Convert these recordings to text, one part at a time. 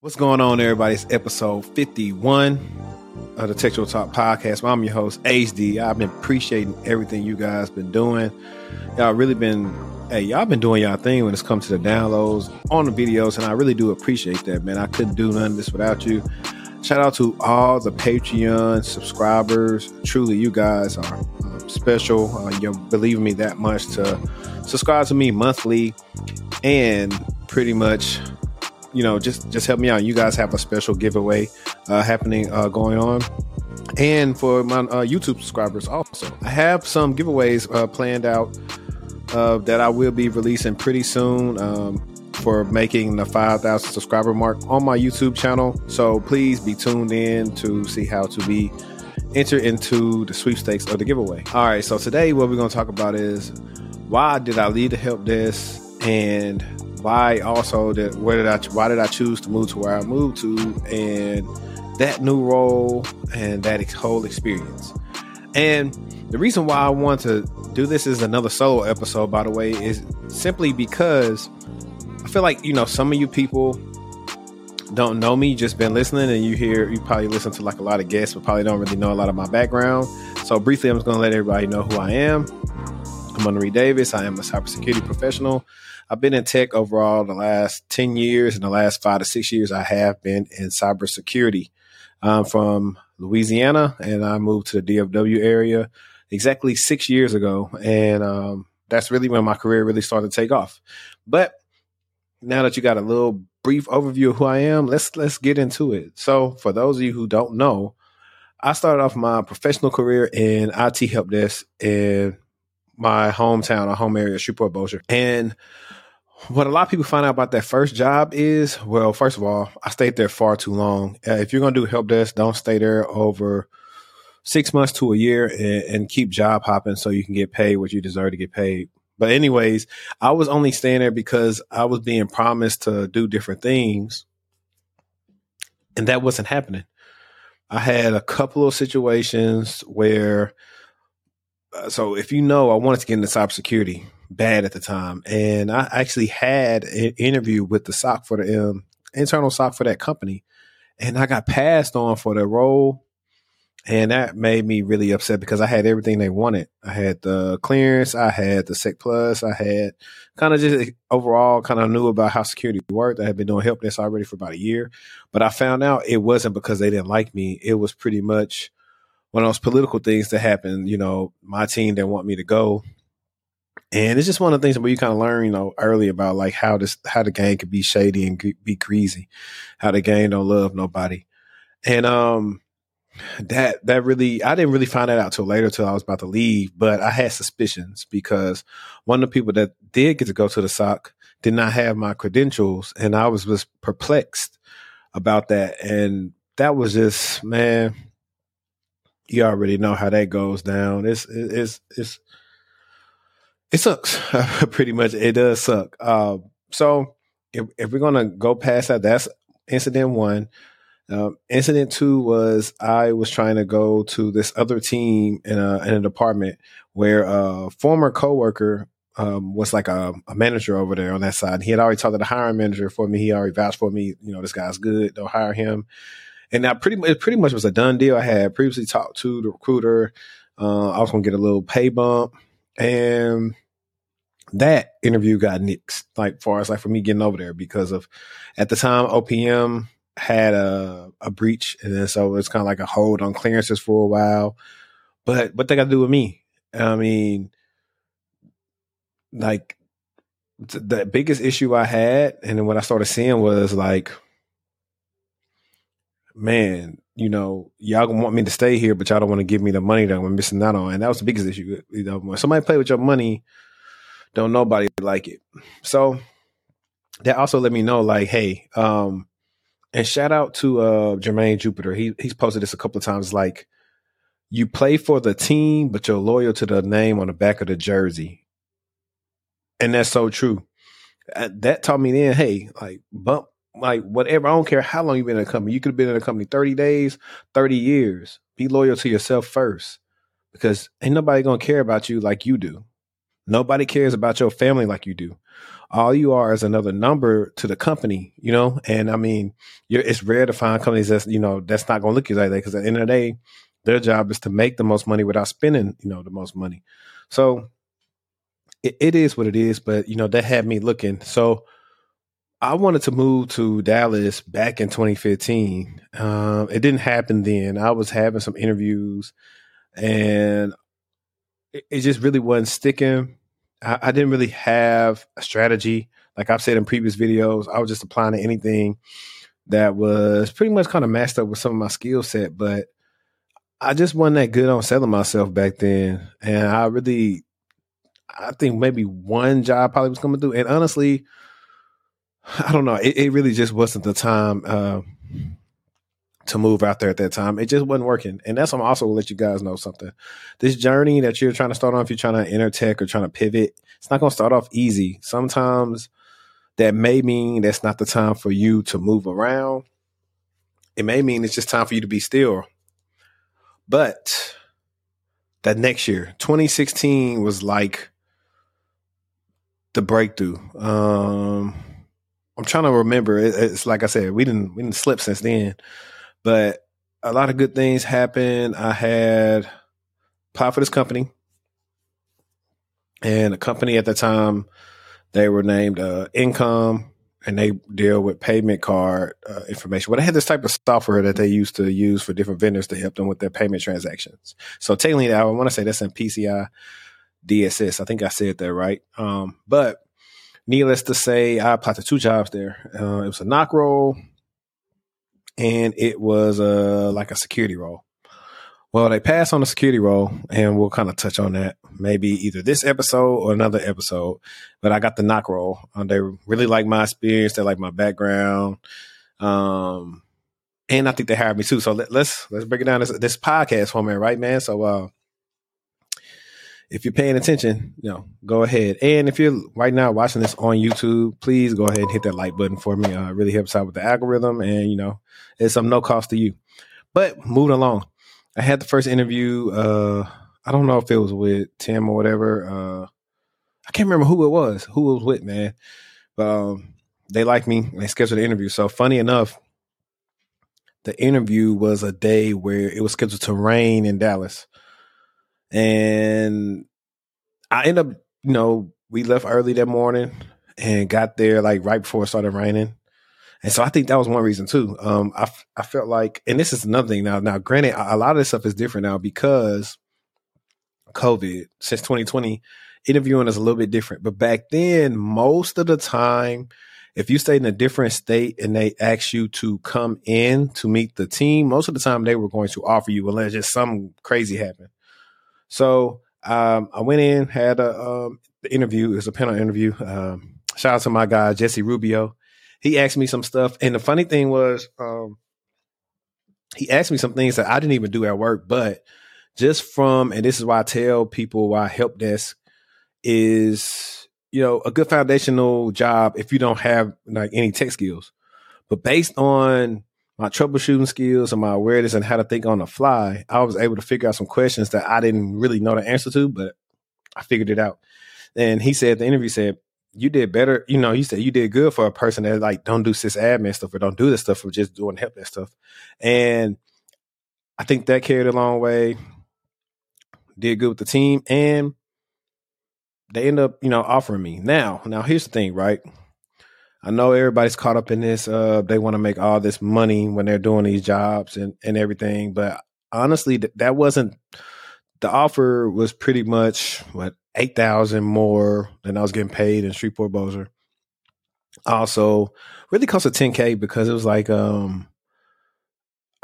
What's going on, everybody? It's episode 51 of the TechTual Talk Podcast. I'm your host, HD. I've been appreciating everything you guys been doing. Y'all been doing y'all thing when it's come to the downloads on the videos, and I really do appreciate that, man. I couldn't do none of this without you. Shout out to all the Patreon subscribers. Truly, you guys are special. You believe me that much to subscribe to me monthly and pretty much, you know, just help me out. You guys have a special giveaway happening, going on. And for my YouTube subscribers also, I have some giveaways planned out that I will be releasing pretty soon for making the 5,000 subscriber mark on my YouTube channel. So please be tuned in to see how to be entered into the sweepstakes of the giveaway. All right, so today what we're going to talk about is why did I leave the help desk, and why did I choose to move to where I moved to, and that new role and that whole experience. And the reason why I want to do this is another solo episode, by the way, is simply because I feel like, you know, some of you people don't know me, just been listening, and you probably listen to like a lot of guests, but probably don't really know a lot of my background. So briefly, I'm just going to let everybody know who I am. I'm Monterey Davis. I am a cybersecurity professional. I've been in tech overall the last 10 years. In the last 5 to 6 years, I have been in cybersecurity. I'm from Louisiana, and I moved to the DFW area exactly 6 years ago. And that's really when my career really started to take off. But now that you got a little brief overview of who I am, let's get into it. So for those of you who don't know, I started off my professional career in IT help desk in my hometown, our home area, Shreveport, Bossier. And what a lot of people find out about that first job is, well, first of all, I stayed there far too long. If you're going to do help desk, don't stay there over 6 months to a year and keep job hopping so you can get paid what you deserve to get paid. But anyways, I was only staying there because I was being promised to do different things, and that wasn't happening. I had a couple of situations where, so if you know, I wanted to get into cybersecurity bad at the time. And I actually had an interview with the SOC for the internal SOC for that company. And I got passed on for the role. And that made me really upset because I had everything they wanted. I had the clearance. I had the SEC plus. I had kind of just overall kind of knew about how security worked. I had been doing help desk already for about a year. But I found out it wasn't because they didn't like me. It was pretty much one of those political things that happened. You know, my team didn't want me to go. And it's just one of the things where you kind of learn, you know, early about like how the game could be shady and be greasy, how the game don't love nobody. And that really, I didn't really find that out till later, till I was about to leave. But I had suspicions because one of the people that did get to go to the SOC did not have my credentials. And I was just perplexed about that. And that was just, man, you already know how that goes down. It sucks. Pretty much it does suck. So if we're going to go past that, that's incident one. Incident two was I was trying to go to this other team in a department where a former coworker was like a manager over there on that side. He had already talked to the hiring manager for me. He already vouched for me. You know, this guy's good. Don't hire him. And that pretty much was a done deal. I had previously talked to the recruiter. I was going to get a little pay bump. And that interview got nixed, like far as like for me getting over there, because of at the time OPM had a breach, and then so it's kind of like a hold on clearances for a while. But what they got to do with me? I mean, like the biggest issue I had, and then what I started seeing was like, man, you know, y'all gonna want me to stay here, but y'all don't want to give me the money that I'm missing out on. And that was the biggest issue. You know, when somebody play with your money, don't nobody like it. So that also let me know, like, hey, and shout out to Jermaine Jupiter. He's posted this a couple of times. Like, you play for the team, but you're loyal to the name on the back of the jersey. And that's so true. That taught me then, hey, like, bump. Like whatever, I don't care how long you've been in a company. You could have been in a company 30 days, 30 years. Be loyal to yourself first, because ain't nobody going to care about you like you do. Nobody cares about your family like you do. All you are is another number to the company, you know? And I mean, it's rare to find companies that's, you know, that's not going to look at you like that, because at the end of the day, their job is to make the most money without spending, you know, the most money. So it is what it is, but, you know, that had me looking. So I wanted to move to Dallas back in 2015. It didn't happen then. I was having some interviews and it just really wasn't sticking. I didn't really have a strategy. Like I've said in previous videos, I was just applying to anything that was pretty much kind of matched up with some of my skill set, but I just wasn't that good on selling myself back then. And I think maybe one job probably was coming through. And honestly, I don't know. It really just wasn't the time to move out there at that time. It just wasn't working. And that's, I'm also going to let you guys know something. This journey that you're trying to start on, if you're trying to enter tech or trying to pivot, it's not going to start off easy. Sometimes that may mean that's not the time for you to move around. It may mean it's just time for you to be still. But that next year, 2016 was like the breakthrough. I'm trying to remember. It's like I said, we didn't slip since then, but a lot of good things happened. I had applied for this company, and the company at the time, they were named Income, and they deal with payment card information. Well, they had this type of software that they used to use for different vendors to help them with their payment transactions. So technically, I want to say that's in PCI DSS. I think I said that right. But needless to say, I applied to two jobs there. It was a NOC role, and it was like a security role. Well, they passed on the security role, and we'll kind of touch on that maybe either this episode or another episode. But I got the NOC role. They really like my experience. They like my background. And I think they hired me too. So let's break it down this podcast format, right, man? So if you're paying attention, you know, go ahead. And if you're right now watching this on YouTube, please go ahead and hit that like button for me. It really helps out with the algorithm, and, you know, it's some no cost to you. But moving along. I had the first interview. I don't know if it was with Tim or whatever. I can't remember who it was with, man. But they liked me. They scheduled the interview. So funny enough, the interview was a day where it was scheduled to rain in Dallas. And I ended up, you know, we left early that morning and got there like right before it started raining. And so I think that was one reason too. I felt like, and this is another thing now. Now, granted, a lot of this stuff is different now because COVID. Since 2020, interviewing is a little bit different. But back then, most of the time, if you stayed in a different state and they asked you to come in to meet the team, most of the time they were going to offer you unless just something crazy happened. So I went in, had the interview. It was a panel interview. Shout out to my guy Jesse Rubio. He asked me some stuff. And the funny thing was, he asked me some things that I didn't even do at work, but just from, and this is why I tell people why help desk is, you know, a good foundational job if you don't have like any tech skills. But based on my troubleshooting skills and my awareness and how to think on the fly, I was able to figure out some questions that I didn't really know the answer to, but I figured it out. And he said, the interview said, you did better. You know, you said you did good for a person that like don't do sysadmin stuff or don't do this stuff or just doing help desk stuff. And I think that carried a long way. Did good with the team, and they end up, you know, offering me. Now here's the thing, right? I know everybody's caught up in this. They want to make all this money when they're doing these jobs and everything. But honestly, that wasn't the offer. Was pretty much what. 8,000 more than I was getting paid in Shreveport, Bossier. Also, really cost a $10,000 because it was like I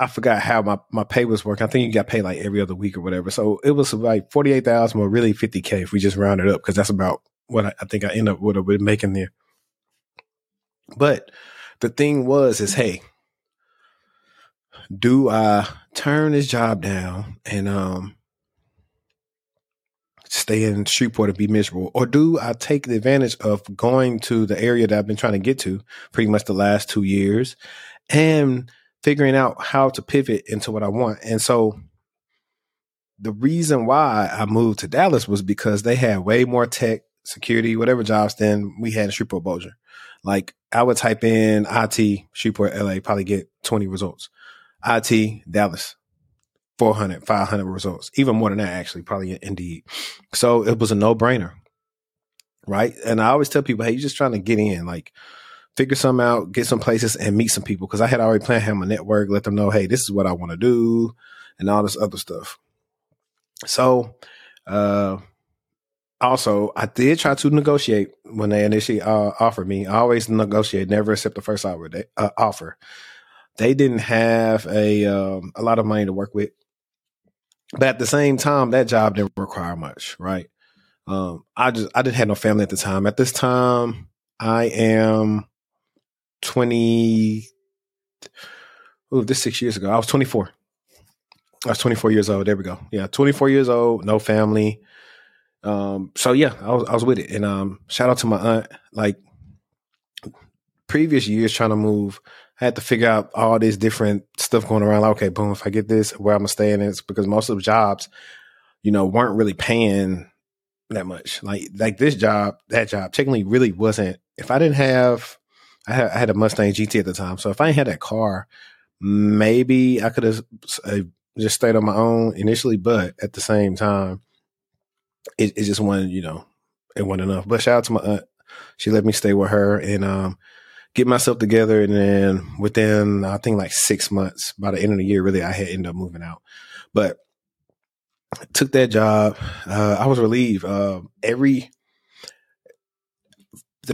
forgot how my pay was working. I think you got paid like every other week or whatever. So it was like 48,000 or really $50,000 if we just round it up, because that's about what I think I end up with making there. But the thing was, hey, do I turn this job down and stay in Shreveport and be miserable? Or do I take the advantage of going to the area that I've been trying to get to pretty much the last 2 years and figuring out how to pivot into what I want? And so the reason why I moved to Dallas was because they had way more tech, security, whatever jobs than we had in Shreveport, Bossier. Like, I would type in IT, Shreveport, LA, probably get 20 results. IT, Dallas, 400, 500 results. Even more than that, actually, probably Indeed. So it was a no-brainer, right? And I always tell people, hey, you're just trying to get in, like, figure something out, get some places, and meet some people. Because I had already planned on my network, let them know, hey, this is what I want to do, and all this other stuff. So, also, I did try to negotiate when they initially offered me. I always negotiate, never accept the first offer. They didn't have a lot of money to work with. But at the same time, that job didn't require much, right? I didn't have no family at the time. At this time, I am 20. Ooh, this 6 years ago. I was 24. I was 24 years old. There we go. Yeah, 24 years old, no family. So yeah, I was with it. And shout out to my aunt. Like, previous years trying to move, I had to figure out all this different stuff going around. Like, okay, boom, if I get this, where I'm gonna stay in it's because most of the jobs, you know, weren't really paying that much. Like this job, that job technically really wasn't. If I didn't have, I had a Mustang GT at the time. So if I ain't had that car, maybe I could have just stayed on my own initially, but at the same time, it just wasn't, you know, it wasn't enough. But shout out to my aunt. She let me stay with her and get myself together. And then within, I think, like 6 months, by the end of the year, really, I had ended up moving out. But took that job. I was relieved. The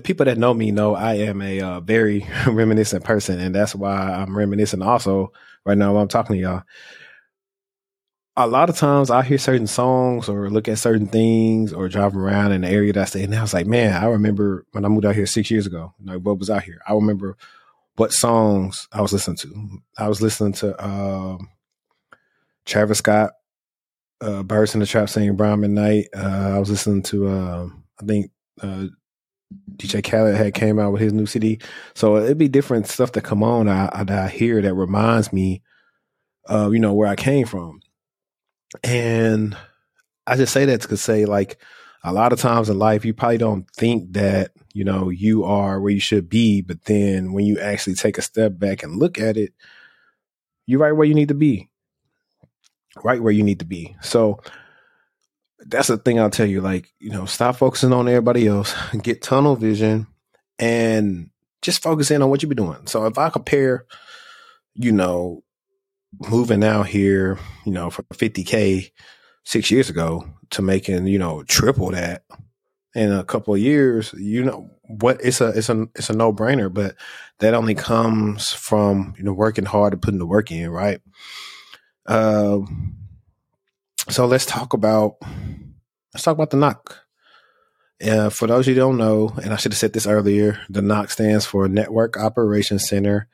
people that know me know I am a very reminiscent person. And that's why I'm reminiscent also right now while I'm talking to y'all. A lot of times I hear certain songs or look at certain things or drive around in the area that I stay in. And I was like, man, I remember when I moved out here 6 years ago, like what was out here. I remember what songs I was listening to. I was listening to Travis Scott, Birds in the Trap singing Brown Midnight. I was listening to, I think DJ Khaled had came out with his new CD. So it'd be different stuff that come on that I hear that reminds me of, you know, where I came from. And I just say that to say, like, a lot of times in life, you probably don't think that, you know, you are where you should be. But then when you actually take a step back and look at it, you're right where you need to be. Right where you need to be. So that's the thing I'll tell you, like, you know, stop focusing on everybody else, get tunnel vision and just focus in on what you be doing. So if I compare, you know, moving out here, you know, for $50K 6 years ago to making, you know, triple that in a couple of years, you know what, it's a no brainer, but that only comes from, you know, working hard and putting the work in. Right. So let's talk about the NOC. For those who don't know, and I should have said this earlier, the NOC stands for Network Operations Center.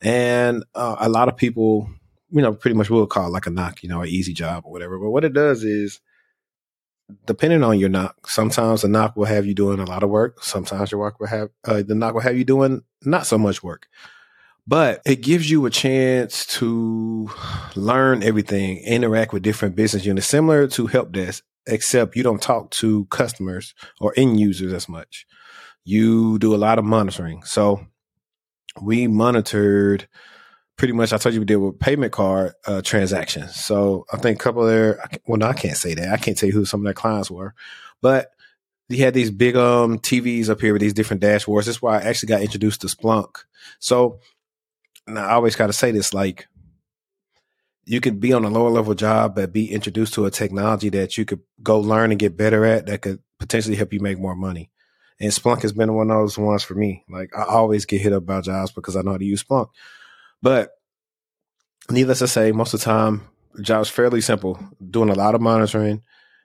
And a lot of people, you know, pretty much we'll call it like a NOC, you know, an easy job or whatever. But what it does is, depending on your NOC, sometimes the NOC will have you doing a lot of work. Sometimes your work will have the NOC will have you doing not so much work. But it gives you a chance to learn everything, interact with different business units, similar to help desk, except you don't talk to customers or end users as much. You do a lot of monitoring. So we monitored. Pretty much, I told you we did with payment card transactions. So I think a couple of their, well, no, I can't say that. I can't tell you who some of their clients were. But they had these big TVs up here with these different dashboards. That's why I actually got introduced to Splunk. So, and I always got to say this, like, you could be on a lower level job, but be introduced to a technology that you could go learn and get better at that could potentially help you make more money. And Splunk has been one of those ones for me. Like, I always get hit up about jobs because I know how to use Splunk. But needless to say, most of the time, the job's fairly simple, doing a lot of monitoring.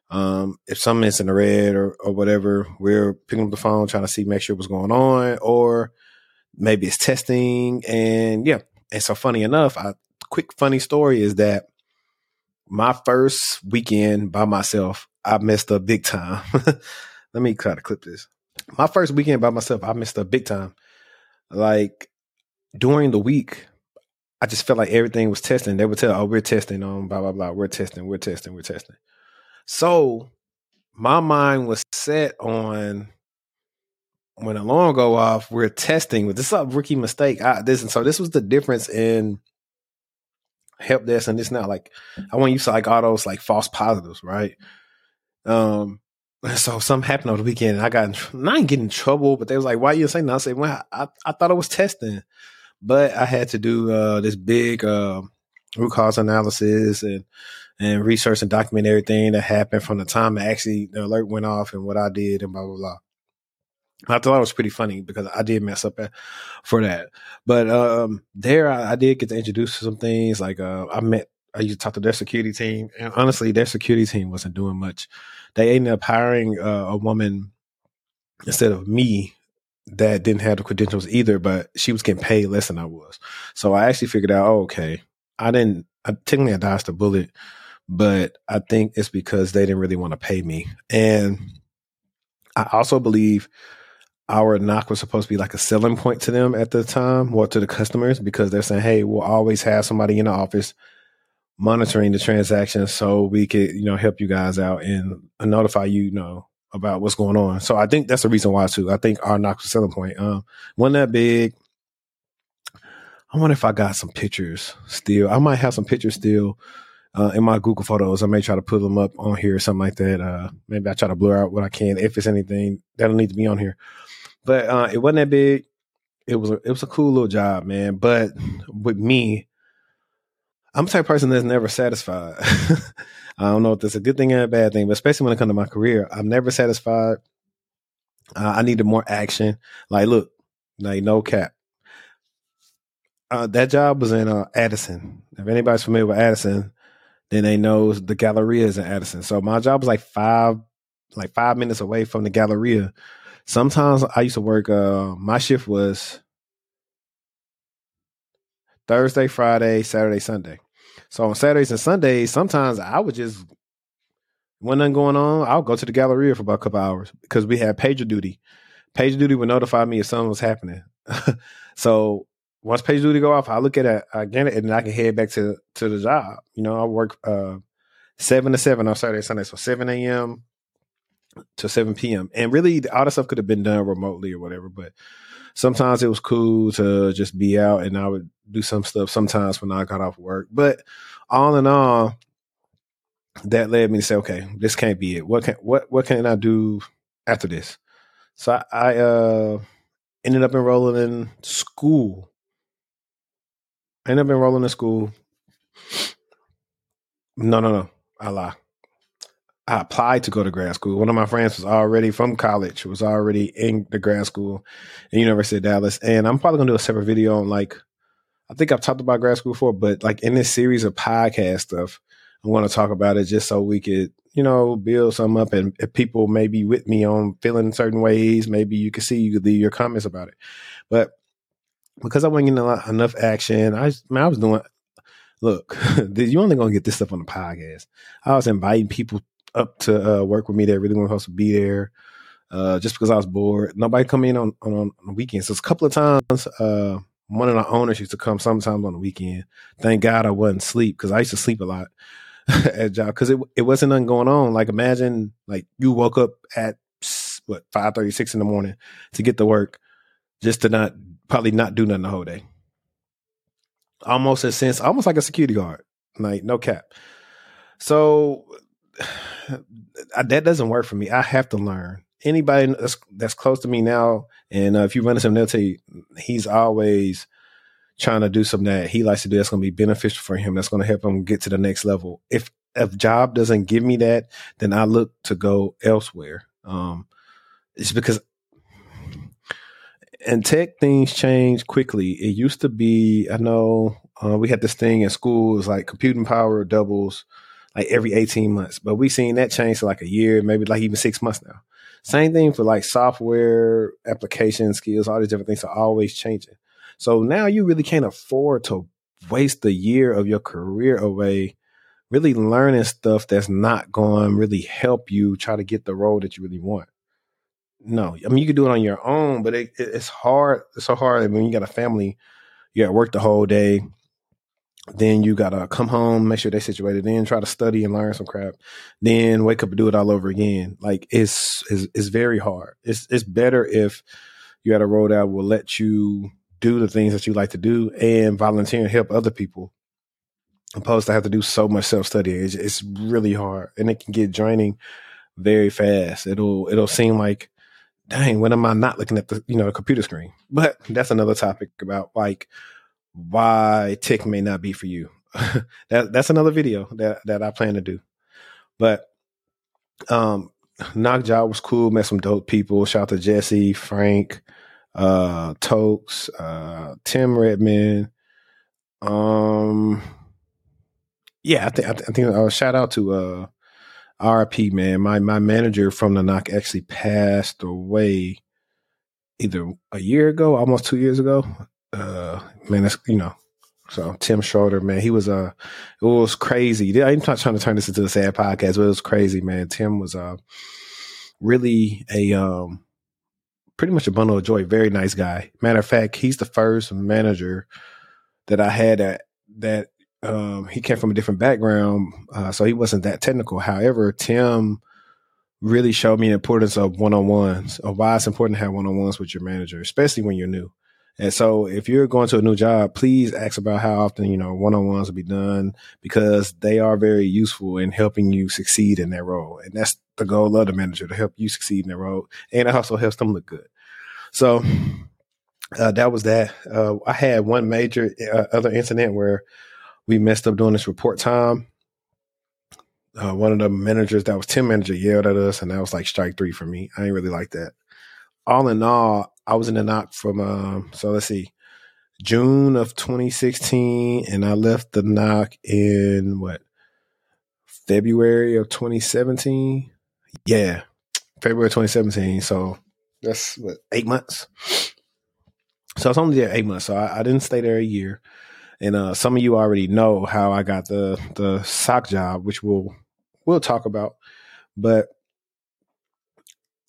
If something is in the red or whatever, we're picking up the phone, trying to see, make sure what's going on, or maybe it's testing. And yeah. And so funny enough, quick funny story is that my first weekend by myself, I messed up big time. Let me try to clip this. My first weekend by myself, I messed up big time. Like during the week, I just felt like everything was testing. They would tell, oh, we're testing on blah, blah, blah. We're testing, we're testing, we're testing. So my mind was set on when the alarm go off, we're testing. This is a rookie mistake. So this was the difference in help desk and this now. Like I went used to like all those like false positives, right? So something happened over the weekend and I got, and I didn't get in trouble, but they was like, why you saying that? I said, well, I thought it was testing. But I had to do this big root cause analysis and research and document everything that happened from the time I actually the alert went off and what I did and blah, blah, blah. I thought it was pretty funny because I did mess up for that. But I did get to introduce some things. Like I used to talk to their security team. And honestly, their security team wasn't doing much. They ended up hiring a woman instead of me that didn't have the credentials either, but she was getting paid less than I was. So I actually figured out, I dodged a bullet, but I think it's because they didn't really want to pay me. And I also believe our NOC was supposed to be like a selling point to them at the time or to the customers because they're saying, hey, we'll always have somebody in the office monitoring the transactions so we could, help you guys out and notify you, about what's going on. So I think that's the reason why too. I think our NOC was selling point. Wasn't that big. I wonder if I got some pictures still. I might have some pictures still in my Google Photos. I may try to put them up on here or something like that. Maybe I try to blur out what I can. If it's anything, that'll need to be on here. But it wasn't that big. It was a cool little job, man. But with me, I'm the type of person that's never satisfied. I don't know if that's a good thing or a bad thing, but especially when it comes to my career, I'm never satisfied. I needed more action. No cap. That job was in Addison. If anybody's familiar with Addison, then they know the Galleria is in Addison. So my job was like 5 minutes away from the Galleria. Sometimes I used to work, my shift was Thursday, Friday, Saturday, Sunday. So on Saturdays and Sundays, sometimes I would just, when nothing going on, I'll go to the Galleria for about a couple hours because we had PagerDuty. PagerDuty would notify me if something was happening. So once PagerDuty go off, I look at it again and I can head back to the job. I work 7 to 7 on Saturday and Sunday. So 7 a.m. to 7 p.m. And really all that stuff could have been done remotely or whatever. But sometimes it was cool to just be out and I would do some stuff sometimes when I got off work. But all in all, that led me to say, okay, this can't be it. What can I do after this? So I ended up enrolling in school. No. I lie. I applied to go to grad school. One of my friends was already from college, was already in the grad school at University of Dallas. And I'm probably going to do a separate video on I think I've talked about grad school before, but in this series of podcast stuff, I'm going to talk about it just so we could, build some up. And if people may be with me on feeling certain ways, maybe you could leave your comments about it. But because I wasn't getting enough action, I was doing, look, you're only going to get this stuff on the podcast. I was inviting people up to work with me that really weren't supposed to be there just because I was bored. Nobody come in on the weekends. So it's a couple of times, one of the owners used to come sometimes on the weekend. Thank God I wasn't asleep because I used to sleep a lot at job because it wasn't nothing going on. Imagine you woke up at 5:36 in the morning to get to work just to not do nothing the whole day. Almost like a security guard, no cap. So that doesn't work for me. I have to learn. Anybody that's close to me now, and if you run into him, they'll tell you he's always trying to do something that he likes to do that's going to be beneficial for him, that's going to help him get to the next level. If job doesn't give me that, then I look to go elsewhere. It's because in tech, things change quickly. It used to be, I know we had this thing in school, it's like computing power doubles every 18 months, but we've seen that change to a year, maybe even 6 months now. Same thing for software, application skills, all these different things are always changing. So now you really can't afford to waste a year of your career away really learning stuff that's not going to really help you try to get the role that you really want. No, I mean, you can do it on your own, but it's hard. It's so hard. I mean, you got a family, you got to work the whole day. Then you got to come home, make sure they situated, then try to study and learn some crap, then wake up and do it all over again. Like it's very hard. It's better if you had a role that will let you do the things that you like to do and volunteer and help other people, opposed to have to do so much self-study. It's really hard and it can get draining very fast. It'll seem like, dang, when am I not looking at the, the computer screen? But that's another topic about like, why tech may not be for you. that's another video that I plan to do. But NOC job was cool. Met some dope people. Shout out to Jesse, Frank, Tokes, Tim Redman. Yeah, I think shout out to RIP, man. My manager from the NOC actually passed away either a year ago, almost 2 years ago. Man, that's, so Tim Schroeder, man, it was crazy. I'm not trying to turn this into a sad podcast, but it was crazy, man. Tim was, really pretty much a bundle of joy. Very nice guy. Matter of fact, he's the first manager that I had that he came from a different background. So he wasn't that technical. However, Tim really showed me the importance of one-on-ones, or why it's important to have one-on-ones with your manager, especially when you're new. And so if you're going to a new job, please ask about how often, one-on-ones will be done, because they are very useful in helping you succeed in that role. And that's the goal of the manager, to help you succeed in that role. And it also helps them look good. So that was that. I had one major other incident where we messed up doing this report time. One of the managers that was team manager yelled at us, and that was like strike three for me. I ain't really like that. All in all, I was in the NOC from, June of 2016, and I left the NOC in February of 2017? Yeah, February 2017. So that's 8 months. So I was only there 8 months. So I didn't stay there a year. And some of you already know how I got the SOC job, which we'll talk about. But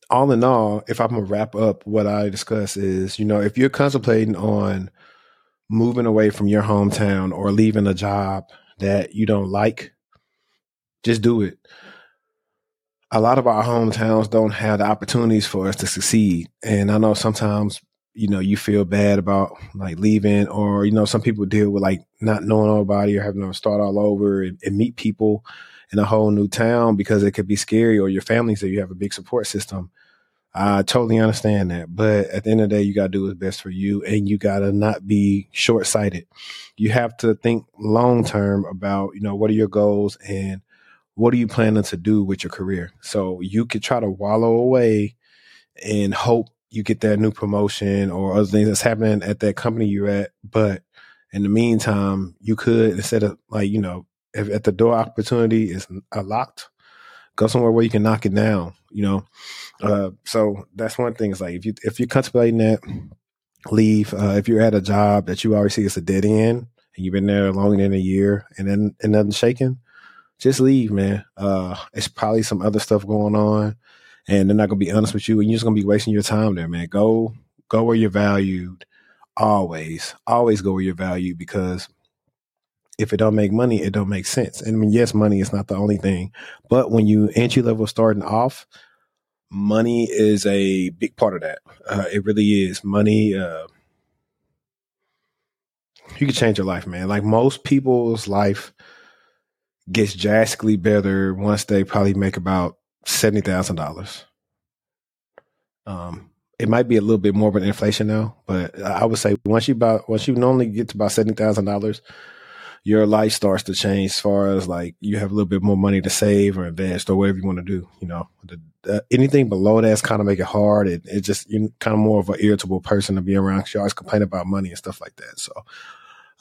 all in all, if I'm going to wrap up what I discuss is, if you're contemplating on moving away from your hometown or leaving a job that you don't like, just do it. A lot of our hometowns don't have the opportunities for us to succeed. And I know sometimes, you feel bad about like leaving, or, some people deal with like not knowing nobody or having to start all over and meet people in a whole new town, because it could be scary, or your families that you have a big support system. I totally understand that. But at the end of the day, you got to do what's best for you, and you got to not be short-sighted. You have to think long-term about, what are your goals and what are you planning to do with your career? So you could try to wallow away and hope you get that new promotion or other things that's happening at that company you're at. But in the meantime, you could, instead of like, if at the door opportunity is locked, go somewhere where you can knock it down, So that's one thing. Is like, if you're contemplating that, leave. If you're at a job that you already see is a dead end and you've been there longer than a year and then and nothing's shaking, just leave, man. It's probably some other stuff going on, and they're not going to be honest with you, and you're just going to be wasting your time there, man. Go where you're valued. Always go where you're valued, because if it don't make money, it don't make sense. And I mean, yes, money is not the only thing, but when you entry level starting off, money is a big part of that. It really is. Money, you can change your life, man. Like, most people's life gets drastically better once they probably make about $70,000. It might be a little bit more of an inflation now, but I would say once you normally get to about $70,000, your life starts to change, as far as like you have a little bit more money to save or invest or whatever you want to do. Anything below that's kind of make it hard. It just, you're kind of more of an irritable person to be around, because you always complain about money and stuff like that. So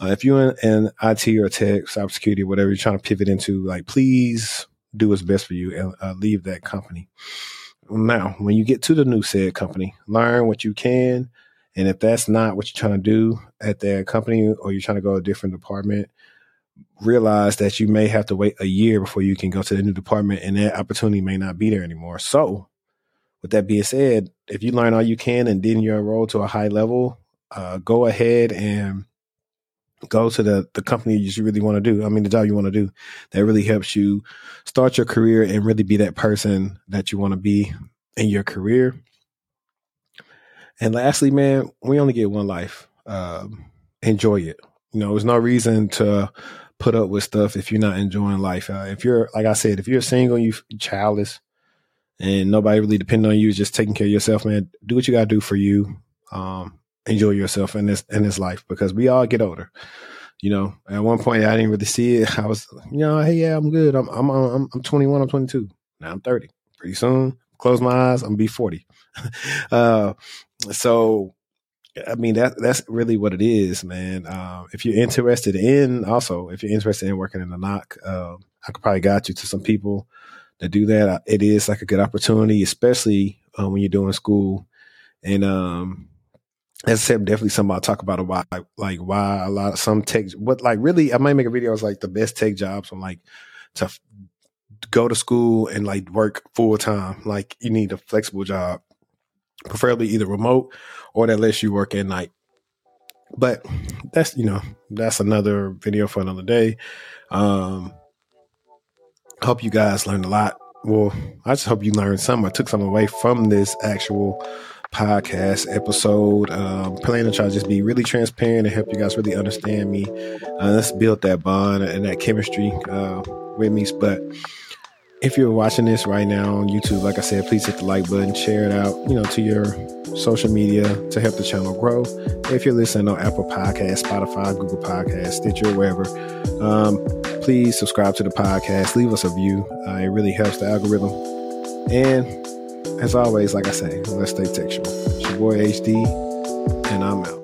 if you're in IT or tech, cybersecurity, whatever you're trying to pivot into, like, please do what's best for you and leave that company. Now, when you get to the new said company, learn what you can. And if that's not what you're trying to do at that company, or you're trying to go to a different department, realize that you may have to wait a year before you can go to the new department, and that opportunity may not be there anymore. So with that being said, if you learn all you can and then you're enrolled to a high level, go ahead and Go to the company you really want to do. I mean, the job you want to do. That really helps you start your career and really be that person that you want to be in your career. And lastly, man, we only get one life. Enjoy it. You know, there's no reason to put up with stuff if you're not enjoying life. If you're, like I said, if you're single, you childless, and nobody really depending on you, just taking care of yourself, man, do what you got to do for you. Enjoy yourself in this life, because we all get older. You know, at one point I didn't really see it. I was, you know, hey, yeah, I'm good. I'm 21. I'm 22. Now I'm 30. Pretty soon, close my eyes, I'm gonna be 40. So, I mean, that's really what it is, man. If you're interested in, also, if you're interested in working in the NOC, I could probably guide you to some people that do that. It is like a good opportunity, especially when you're doing school. And that's definitely something I'll talk about, why, like why a lot of some tech, what, like really, I might make a video as like the best tech jobs on like to go to school and like work full time. Like you need a flexible job, preferably either remote or that lets you work at night. But that's, you know, that's another video for another day. Hope you guys learned a lot. Well, I just hope you learned something. I took something away from this actual podcast episode. Plan to try to just be really transparent and help you guys really understand me. Let's build that bond and that chemistry with me. But if you're watching this right now on YouTube, like I said, please hit the like button, share it out, you know, to your social media to help the channel grow. If you're listening on Apple Podcasts, Spotify, Google Podcasts, Stitcher, wherever, please subscribe to the podcast. Leave us a review. It really helps the algorithm. And as always, like I say, let's stay textual. It's your boy HD, and I'm out.